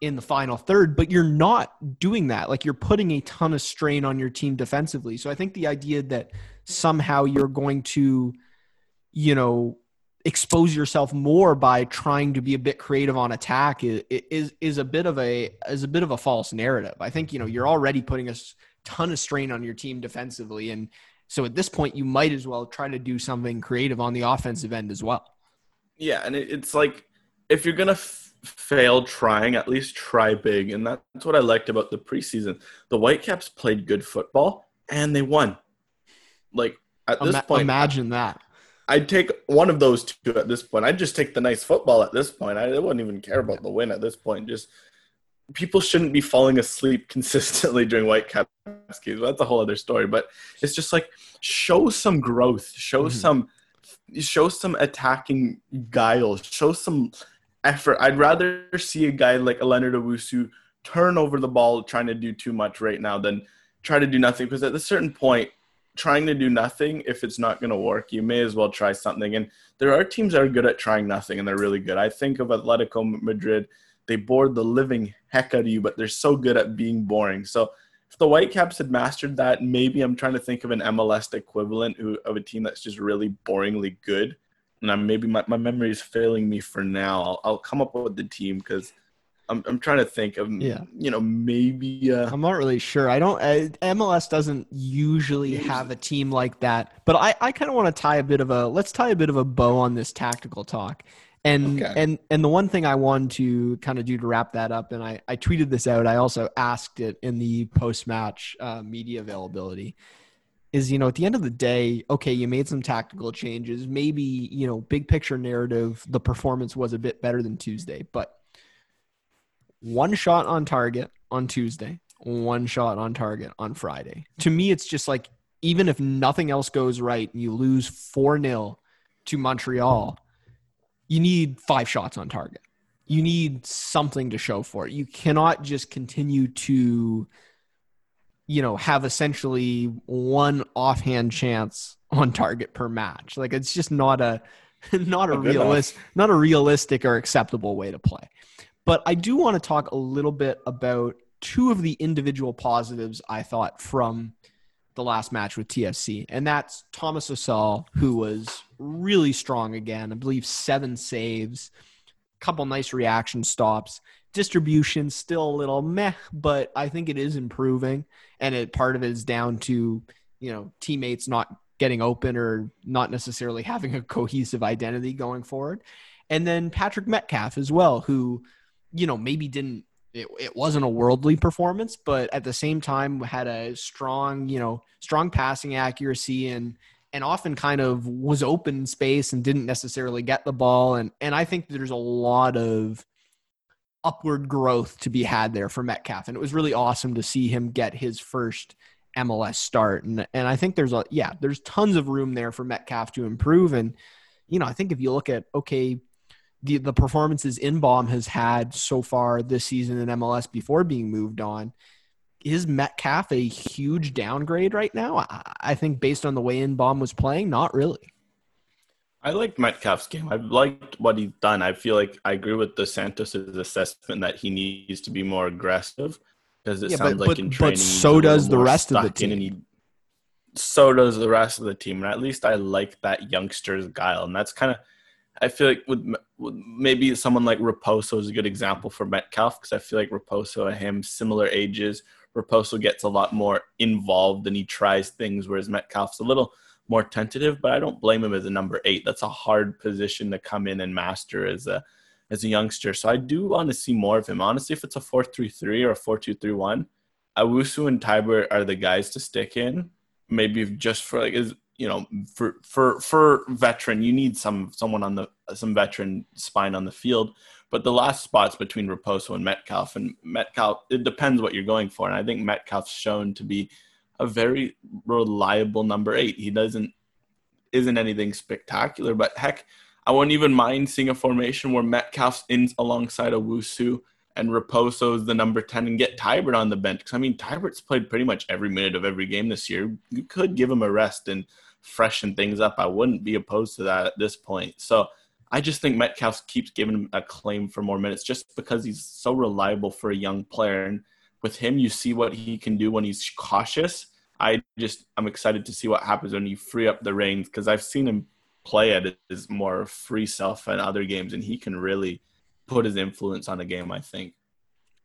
in the final third, but you're not doing that. Like, you're putting a ton of strain on your team defensively. So I think the idea that somehow you're going to, you know, expose yourself more by trying to be a bit creative on attack is, is, is a bit of a, is a bit of a false narrative. I think, you know, you're already putting a ton of strain on your team defensively. And so at this point you might as well try to do something creative on the offensive end as well. Yeah. And it's like, if you're going to f- fail trying, at least try big. And that's what I liked about the preseason. The Whitecaps played good football and they won. Like, at this Ima- point, imagine that. I'd take one of those two at this point. I'd just take the nice football at this point. I wouldn't even care about the win at this point. Just people shouldn't be falling asleep consistently during Whitecaps games. That's a whole other story. But it's just like, show some growth, show mm-hmm. some, show some attacking guile, show some effort. I'd rather see a guy like Leonard Owusu turn over the ball trying to do too much right now than try to do nothing, because at a certain point, trying to do nothing, if it's not going to work, you may as well try something. And there are teams that are good at trying nothing, and they're really good. I think of Atletico Madrid. They bored the living heck out of you, but they're so good at being boring. So if the Whitecaps had mastered that, maybe I'm trying to think of an M L S equivalent who, of a team that's just really boringly good. And I'm, maybe my, my memory is failing me for now. I'll, I'll come up with the team because I'm I'm trying to think of, yeah. you know, maybe. Uh, I'm not really sure. I don't, I, M L S doesn't usually have a team like that, but I, I kind of want to tie a bit of a, let's tie a bit of a bow on this tactical talk. And, okay. and, and the one thing I wanted to kind of do to wrap that up, and I, I tweeted this out. I also asked it in the post-match uh, media availability, is, you know, at the end of the day, okay, you made some tactical changes. Maybe, you know, big picture narrative, the performance was a bit better than Tuesday, but one shot on target on Tuesday, one shot on target on Friday. To me, it's just like, even if nothing else goes right and you lose four nil to Montreal, you need five shots on target. You need something to show for it. You cannot just continue to, you know, have essentially one offhand chance on target per match. Like, it's just not a, not a realist, not a realistic or acceptable way to play. But I do want to talk a little bit about two of the individual positives I thought from the last match with T F C, and that's Thomas Hasal, who was really strong again. I believe seven saves, a couple nice reaction stops. Distribution still a little meh, but I think it is improving, and it, part of it is down to, you know, teammates not getting open or not necessarily having a cohesive identity going forward. And then Patrick Metcalfe as well, who, you know, maybe didn't, it, it wasn't a worldly performance, but at the same time had a strong, you know, strong passing accuracy and, and often kind of was open in space and didn't necessarily get the ball. And, and I think there's a lot of upward growth to be had there for Metcalfe. And it was really awesome to see him get his first M L S start. And, and I think there's a, yeah, there's tons of room there for Metcalfe to improve. And, you know, I think if you look at, okay, the, the performances Inbom has had so far this season in M L S before being moved on, is Metcalfe a huge downgrade right now? I, I think based on the way Inbom was playing, not really. I liked Metcalfe's game. I've liked what he's done. I feel like I agree with Dos Santos' assessment that he needs to be more aggressive because it yeah, sounds but, like but, in training. But so does the rest of the team. He, so does the rest of the team. And at least I like that youngster's guile. And that's kind of, I feel like with, with maybe someone like Raposo is a good example for Metcalfe because I feel like Raposo and him, similar ages. Raposo gets a lot more involved and he tries things, whereas Metcalfe's a little more tentative, but I don't blame him as a number eight. That's a hard position to come in and master as a as a youngster. So I do want to see more of him. Honestly, if it's a four three three or a four two three one, Owusu and Teibert are the guys to stick in. Maybe just for like is you know for for for veteran, you need some someone on the some veteran spine on the field. But the last spot's between Raposo and Metcalfe, and Metcalfe it depends what you're going for. And I think Metcalfe's shown to be a very reliable number eight. He doesn't, isn't anything spectacular, but heck, I wouldn't even mind seeing a formation where Metcalfe's in alongside Owusu and Raposo's the number ten and get Teibert on the bench. Cause I mean, Teibert's played pretty much every minute of every game this year. You could give him a rest and freshen things up. I wouldn't be opposed to that at this point. So I just think Metcalfe keeps giving him a claim for more minutes just because he's so reliable for a young player. And with him, you see what he can do when he's cautious. I just, I'm excited to see what happens when you free up the reins because I've seen him play at his more free self in other games, and he can really put his influence on a game, I think.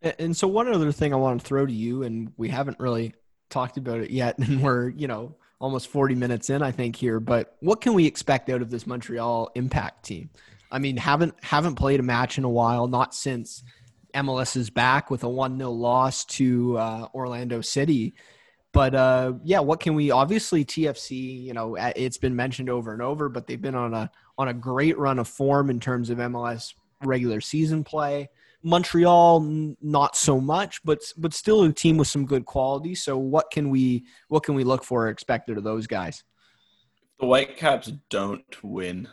And so one other thing I want to throw to you, and we haven't really talked about it yet, and we're, you know, almost forty minutes in, I think, here, but what can we expect out of this Montreal Impact team? I mean, haven't haven't played a match in a while, not since M L S is back with a one nil loss to uh, Orlando City. But uh, yeah, what can we, obviously T F C, you know, it's been mentioned over and over, but they've been on a, on a great run of form in terms of M L S regular season play. Montreal, not so much, but, but still a team with some good quality. So what can we, what can we look for or expect out of those guys? If the Whitecaps don't win,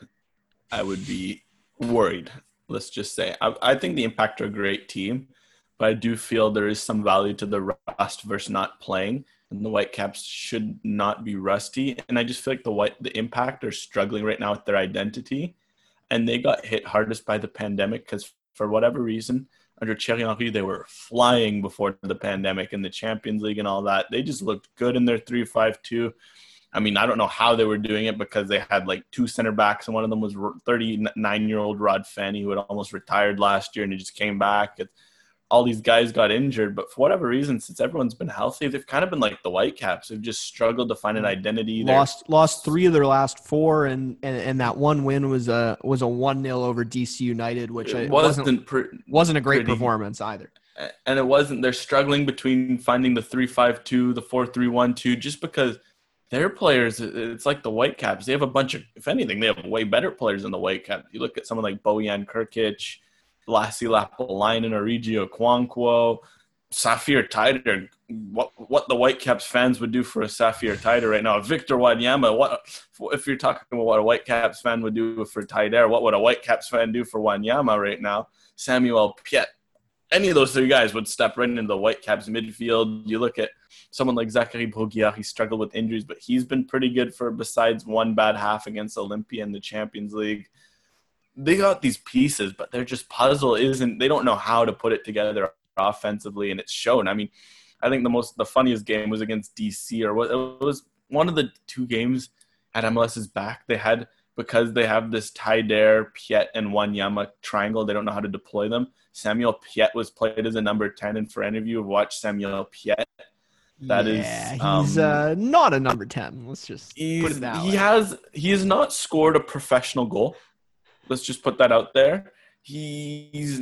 I would be worried. Let's just say, I, I think the Impact are a great team, but I do feel there is some value to the rust versus not playing, and the Whitecaps should not be rusty. And I just feel like the White, the Impact are struggling right now with their identity, and they got hit hardest by the pandemic because for whatever reason, under Thierry Henry, they were flying before the pandemic and the Champions League and all that. They just looked good in their three five two. I mean, I don't know how they were doing it because they had like two center backs, and one of them was thirty-nine-year-old Rod Fanny, who had almost retired last year, and he just came back. All these guys got injured, but for whatever reason, since everyone's been healthy, they've kind of been like the Whitecaps. They've just struggled to find an identity. Lost They're- lost three of their last four, and, and, and that one win was a was a one nil over D C United, which it wasn't wasn't, pr- wasn't a great pretty. performance either. And it wasn't. They're struggling between finding the three five two, the four three one two, just because – their players, it's like the Whitecaps. They have a bunch of, if anything, they have way better players than the Whitecaps. You look at someone like Bojan Krkić, Lassi Lapalainen, Origi Okonkwo, Saphir Taïder. What what the Whitecaps fans would do for a Saphir Taïder right now? Victor Wanyama. What if you're talking about what a Whitecaps fan would do for Taïder? What would a Whitecaps fan do for Wanyama right now? Samuel Piette. Any of those three guys would step right into the Whitecaps midfield. You look at someone like Zachary Bouguiar, he struggled with injuries, but he's been pretty good for besides one bad half against Olympia in the Champions League. They got these pieces, but their just puzzle isn't, they don't know how to put it together offensively, and it's shown. I mean, I think the most the funniest game was against D C, or what, it was one of the two games at MLS's back. They had, because they have this Taïder, Piette, and Wanyama triangle, they don't know how to deploy them. Samuel Piette was played as a number ten, and for any of you who have watched Samuel Piette, that yeah, is, um, he's uh, not a number ten. Let's just put it that way. He has he has not scored a professional goal. Let's just put that out there. He's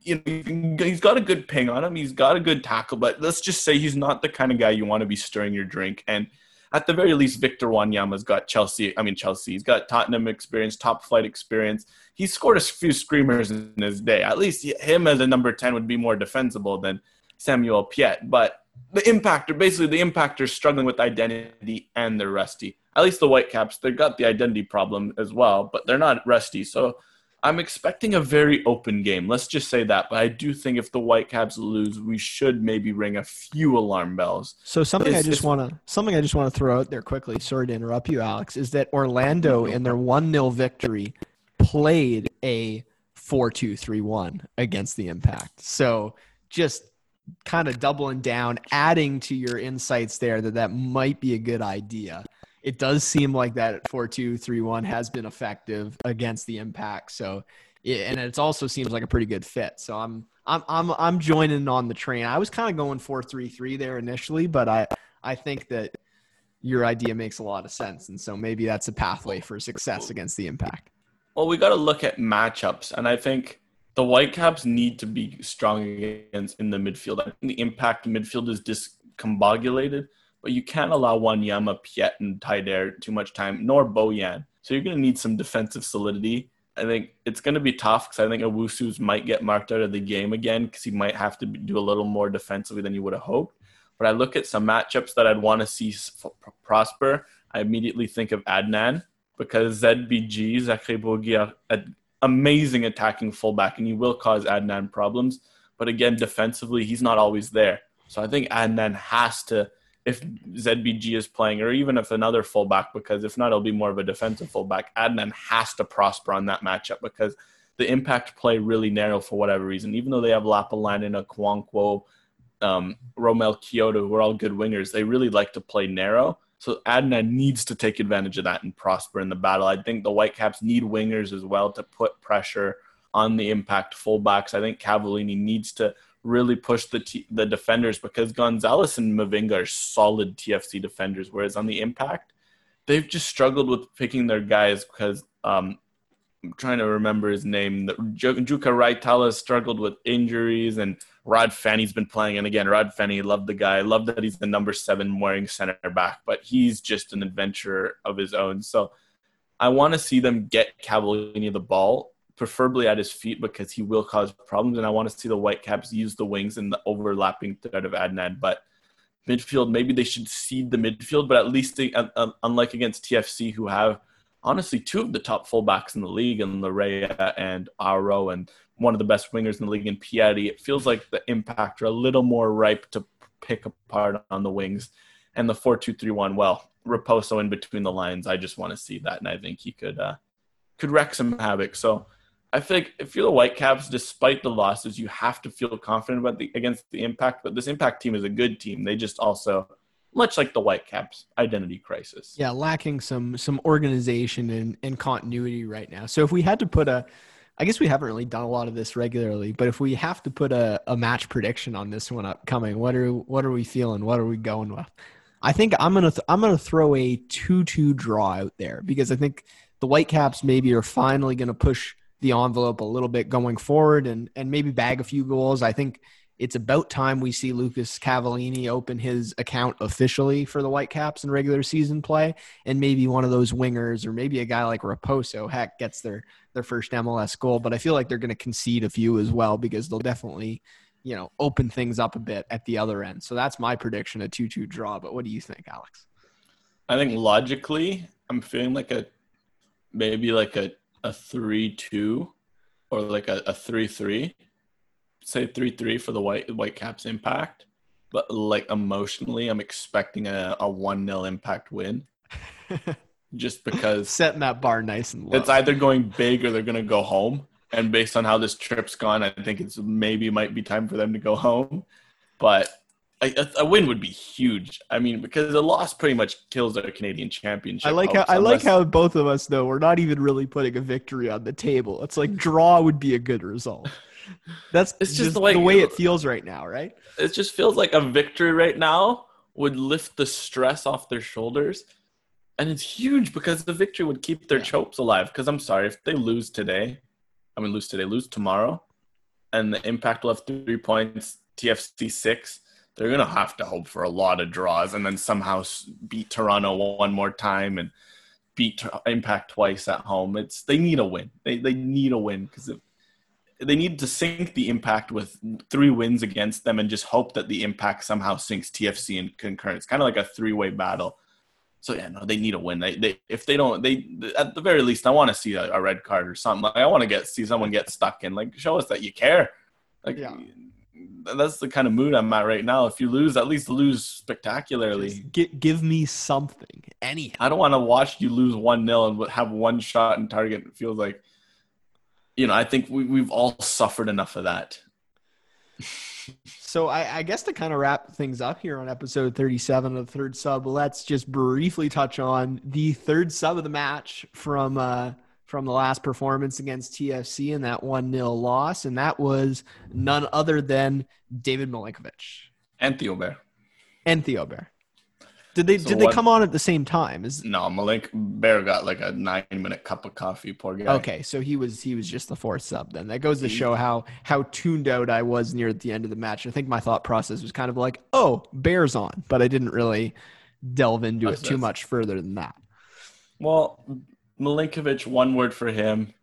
you know he's got a good ping on him. He's got a good tackle, but let's just say he's not the kind of guy you want to be stirring your drink. And at the very least, Victor Wanyama's got Chelsea. I mean Chelsea. He's got Tottenham experience, top flight experience. He scored a few screamers in his day. At least him as a number ten would be more defensible than Samuel Piette, but. The impactor, basically the impactor struggling with identity, and they're rusty. At least the Whitecaps, they've got the identity problem as well, but they're not rusty. So I'm expecting a very open game. Let's just say that. But I do think if the Whitecaps lose, we should maybe ring a few alarm bells. So something it's, I just want to something I just want to throw out there quickly, sorry to interrupt you, Alex, is that Orlando in their one nil victory played a four two three one against the Impact. So just kind of doubling down, adding to your insights there that that might be a good idea. It does seem like that four two three one has been effective against the Impact. So, and it also seems like a pretty good fit. So I'm, I'm, I'm, I'm joining on the train. I was kind of going four three three there initially, but I, I think that your idea makes a lot of sense. And so maybe that's a pathway for success against the Impact. Well, we got to look at matchups. And I think, the Whitecaps need to be strong against in the midfield. I think the Impact midfield is discombobulated, but you can't allow Wanyama, Piette, and Taïder too much time, nor Bojan. So you're going to need some defensive solidity. I think it's going to be tough because I think Owusu might get marked out of the game again because he might have to do a little more defensively than you would have hoped. But I look at some matchups that I'd want to see prosper. I immediately think of Adnan because Z B G, Zachary Bouguiar, amazing attacking fullback, and he will cause Adnan problems. But again, defensively, he's not always there. So I think Adnan has to, if Z B G is playing, or even if another fullback, because if not, it'll be more of a defensive fullback, Adnan has to prosper on that matchup because the Impact play really narrow for whatever reason. Even though they have Lapalainen, Okwonkwo, um, Romel Kyoto, who are all good wingers, they really like to play narrow. So Adnan needs to take advantage of that and prosper in the battle. I think the Whitecaps need wingers as well to put pressure on the Impact fullbacks. I think Cavallini needs to really push the t- the defenders because Gonzalez and Mavinga are solid T F C defenders, whereas on the Impact, they've just struggled with picking their guys because um, I'm trying to remember his name. Juka Raitala struggled with injuries, and Rod Fanny's been playing, and again, Rod Fanny, loved the guy. Love that he's the number seven wearing center back, but he's just an adventurer of his own. So I want to see them get Cavallini the ball, preferably at his feet, because he will cause problems, and I want to see the Whitecaps use the wings and the overlapping threat of Adnan. But midfield, maybe they should seed the midfield, but at least, they, uh, unlike against T F C, who have, honestly, two of the top fullbacks in the league, and Laryea and Aro, and one of the best wingers in the league in Piette, it feels like the Impact are a little more ripe to pick apart on the wings. And the four two three one, well, Raposo in between the lines, I just want to see that, and I think he could uh, could wreak some havoc. So I feel like if you're the Whitecaps, despite the losses, you have to feel confident about the against the Impact, but this Impact team is a good team. They just also, much like the Whitecaps, identity crisis. Yeah, lacking some some organization and, and continuity right now. So if we had to put a I guess we haven't really done a lot of this regularly, but if we have to put a, a match prediction on this one upcoming, what are what are we feeling? What are we going with? I think I'm gonna th- I'm gonna throw a two two draw out there because I think the Whitecaps maybe are finally gonna push the envelope a little bit going forward and and maybe bag a few goals. I think it's about time we see Lucas Cavallini open his account officially for the Whitecaps in regular season play, and maybe one of those wingers or maybe a guy like Raposo, heck, gets their their first M L S goal. But I feel like they're going to concede a few as well because they'll definitely, you know, open things up a bit at the other end. So that's my prediction, a two two draw. But what do you think, Alex? I think logically I'm feeling like a maybe like a a three two or like a three three. Say three three for the White Whitecaps Impact, but like emotionally, I'm expecting a a one nil Impact win, just because setting that bar nice and low. It's either going big or they're gonna go home. And based on how this trip's gone, I think it's maybe might be time for them to go home. But a, a win would be huge. I mean, because a loss pretty much kills our Canadian championship. I like how I like how both of us though we're not even really putting a victory on the table. It's like draw would be a good result. That's it's just, just the way, the way it feels right now, right? It just feels like a victory right now would lift the stress off their shoulders. And it's huge because the victory would keep their yeah. hopes alive. Because I'm sorry, if they lose today, I mean, lose today, lose tomorrow, and the Impact will have three points, T F C six, they're going to have to hope for a lot of draws and then somehow beat Toronto one more time and beat Impact twice at home. It's They need a win. They they need a win because they need to sink the Impact with three wins against them and just hope that the Impact somehow sinks T F C in concurrent. It's kind of like a three-way battle. So yeah, no, they need a win. They, they, if they don't, they at the very least, I want to see a, a red card or something. Like, I want to get see someone get stuck and like show us that you care. Like, yeah. That's the kind of mood I'm at right now. If you lose, at least lose spectacularly. Just get, give me something, anything. I don't want to watch you lose one nil and have one shot in target. It feels like, you know, I think we we've all suffered enough of that. So I, I guess to kind of wrap things up here on episode thirty-seven of the Third Sub, let's just briefly touch on the third sub of the match from uh, from the last performance against T F C in that one nil loss, and that was none other than David Milinković. And Theo Bair. And Theo Bair. Did they so did they what, come on at the same time? Is, no, Malik Bear got like a nine minute cup of coffee. Poor guy. Okay, so he was he was just the fourth sub then. That goes to show how how tuned out I was near at the end of the match. I think my thought process was kind of like, oh, Bear's on, but I didn't really delve into it too much further than that. Well, Milinković, one word for him: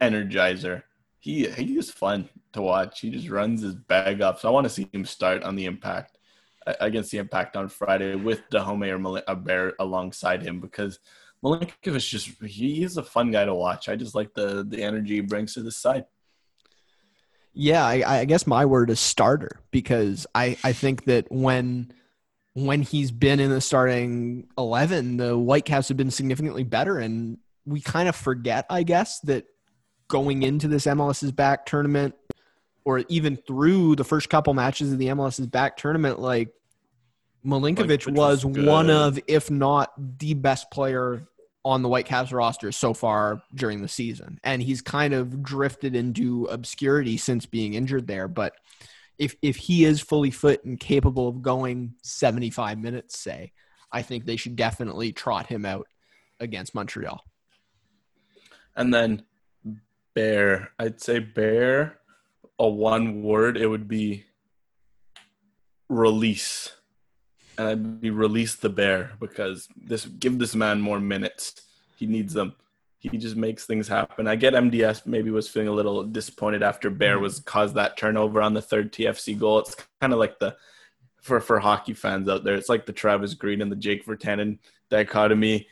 energizer. He he is fun to watch. He just runs his bag up. So I want to see him start on the Impact. Against the Impact on Friday with Dahomey or Mal- Bear alongside him, because Milinković just he is a fun guy to watch. I just like the the energy he brings to this side. Yeah, I, I guess my word is starter, because I, I think that when when he's been in the starting eleven, the Whitecaps have been significantly better, and we kind of forget, I guess, that going into this M L S's back tournament, or even through the first couple matches of the M L S's back tournament, like Milinković was, was one of, if not the best player on the Whitecaps roster so far during the season. And he's kind of drifted into obscurity since being injured there. But if if he is fully fit and capable of going seventy-five minutes, say, I think they should definitely trot him out against Montreal. And then Bear, I'd say Bear... a one word, it would be release. And I'd be release the Bear, because this give this man more minutes. He needs them. He just makes things happen. I get M D S maybe was feeling a little disappointed after Bear was caused that turnover on the third T F C goal. It's kind of like the, for, for hockey fans out there, it's like the Travis Green and the Jake Virtanen dichotomy.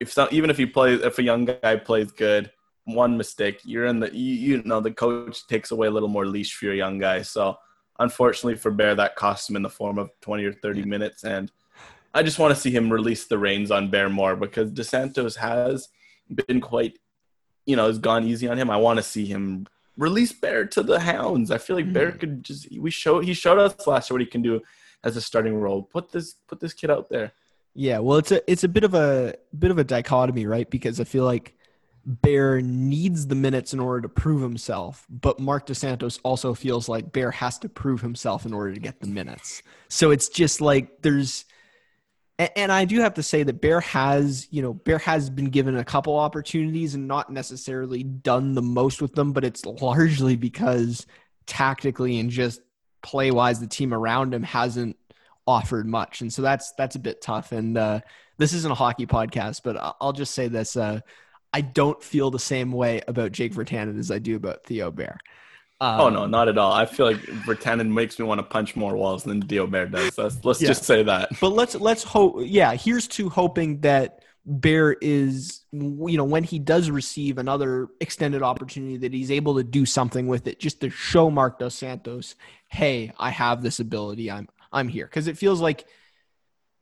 If some, even if he plays, if a young guy plays good, one mistake, you're in the you, you know the coach takes away a little more leash for your young guy. So unfortunately for Bear, that cost him in the form of twenty or thirty minutes, and I just want to see him release the reins on Bear more, because Dos Santos has been quite, you know, has gone easy on him. I want to see him release Bear to the hounds. I feel like Bear could just we showed he showed us last year what he can do as a starting role. Put this put this kid out there. Yeah, well, it's a it's a bit of a bit of a dichotomy, right? Because I feel like Bear needs the minutes in order to prove himself, but Mark Dos Santos also feels like Bear has to prove himself in order to get the minutes. So it's just like there's, and I do have to say that Bear has, you know, Bear has been given a couple opportunities and not necessarily done the most with them, but it's largely because tactically and just play wise, the team around him hasn't offered much. And so that's, that's a bit tough. And uh, this isn't a hockey podcast, but I'll just say this, uh, I don't feel the same way about Jake Virtanen as I do about Theo Bair. Um, oh, no, not at all. I feel like Virtanen makes me want to punch more walls than Theo Bair does. Let's, let's yeah. just say that. But let's let's hope – yeah, here's to hoping that Bair is – you know, when he does receive another extended opportunity, that he's able to do something with it, just to show Mark Dos Santos, hey, I have this ability. I'm I'm here. Because it feels like –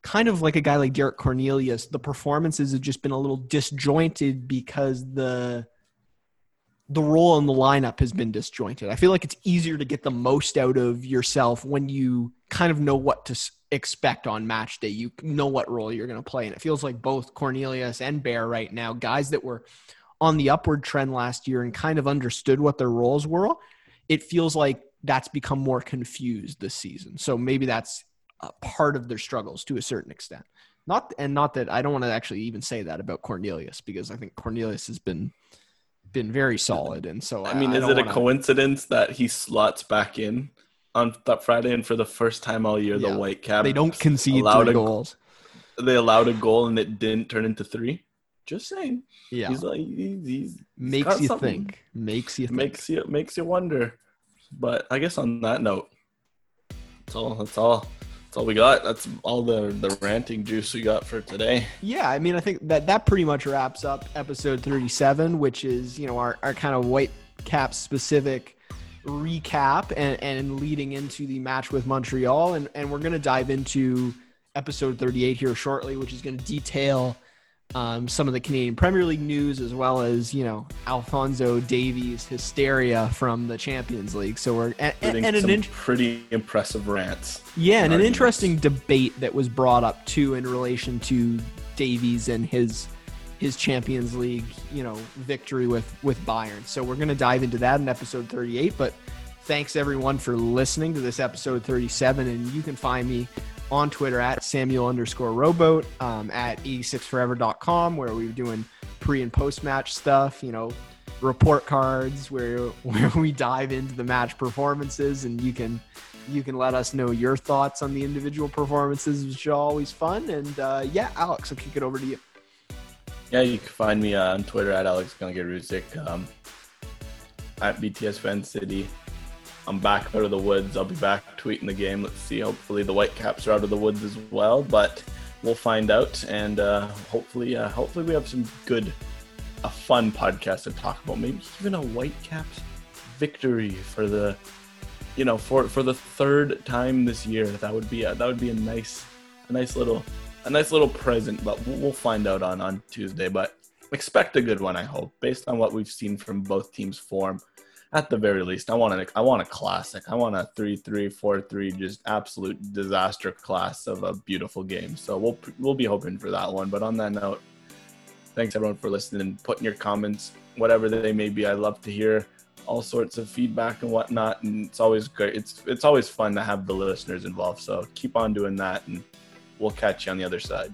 kind of like a guy like Derek Cornelius, the performances have just been a little disjointed because the the role in the lineup has been disjointed. I feel like it's easier to get the most out of yourself when you kind of know what to expect on match day. You know what role you're going to play. And it feels like both Cornelius and Bair right now, guys that were on the upward trend last year and kind of understood what their roles were, it feels like that's become more confused this season. So maybe that's a part of their struggles to a certain extent. Not, and not that I don't want to actually even say that about Cornelius, because I think Cornelius has been been very solid. And so I mean, I, is I it a wanna... coincidence that he slots back in on that Friday, and for the first time all year, yeah, the Whitecaps they don't concede three goals. A, they allowed a goal and it didn't turn into three. Just saying. Yeah, he's like he's, he's makes you something. think. Makes you think. makes you makes you wonder. But I guess on that note, that's all. That's all. That's all we got. That's all the, the ranting juice we got for today. Yeah, I mean, I think that that pretty much wraps up episode thirty-seven, which is, you know, our, our kind of Whitecaps specific recap and, and leading into the match with Montreal. And, and we're going to dive into episode thirty-eight here shortly, which is going to detail um, some of the Canadian Premier League news, as well as, you know, Alphonso Davies hysteria from the Champions League. So we're and, and, and an in- pretty impressive rants. Yeah, and an interesting debate that was brought up too in relation to Davies and his his Champions League, you know, victory with with Bayern. So we're going to dive into that in episode thirty-eight. But thanks everyone for listening to this episode thirty-seven, and you can find me on Twitter at Samuel underscore Rowboat, um, at eighty-six forever dot com, where we're doing pre and post match stuff, you know, report cards, where where we dive into the match performances, and you can you can let us know your thoughts on the individual performances, which are always fun. And uh, yeah, Alex, I'll kick it over to you. Yeah, you can find me uh, on Twitter at Alex Gongay-Ruzik, um, at B T S Fan City. I'm back out of the woods. I'll be back tweeting the game. Let's see. Hopefully the Whitecaps are out of the woods as well, but we'll find out. And uh, hopefully, uh, hopefully we have some good, a fun podcast to talk about. Maybe even a Whitecaps victory for the, you know, for for the third time this year. That would be a, that would be a nice, a nice little, a nice little present. But we'll find out on on Tuesday. But expect a good one, I hope, based on what we've seen from both teams' form. At the very least, I want a, I want a classic. I want a three three, four three, just absolute disaster class of a beautiful game. So we'll we'll be hoping for that one. But on that note, thanks everyone for listening. Put in your comments, whatever they may be. I love to hear all sorts of feedback and whatnot. And it's always great. It's it's always fun to have the listeners involved. So keep on doing that, and we'll catch you on the other side.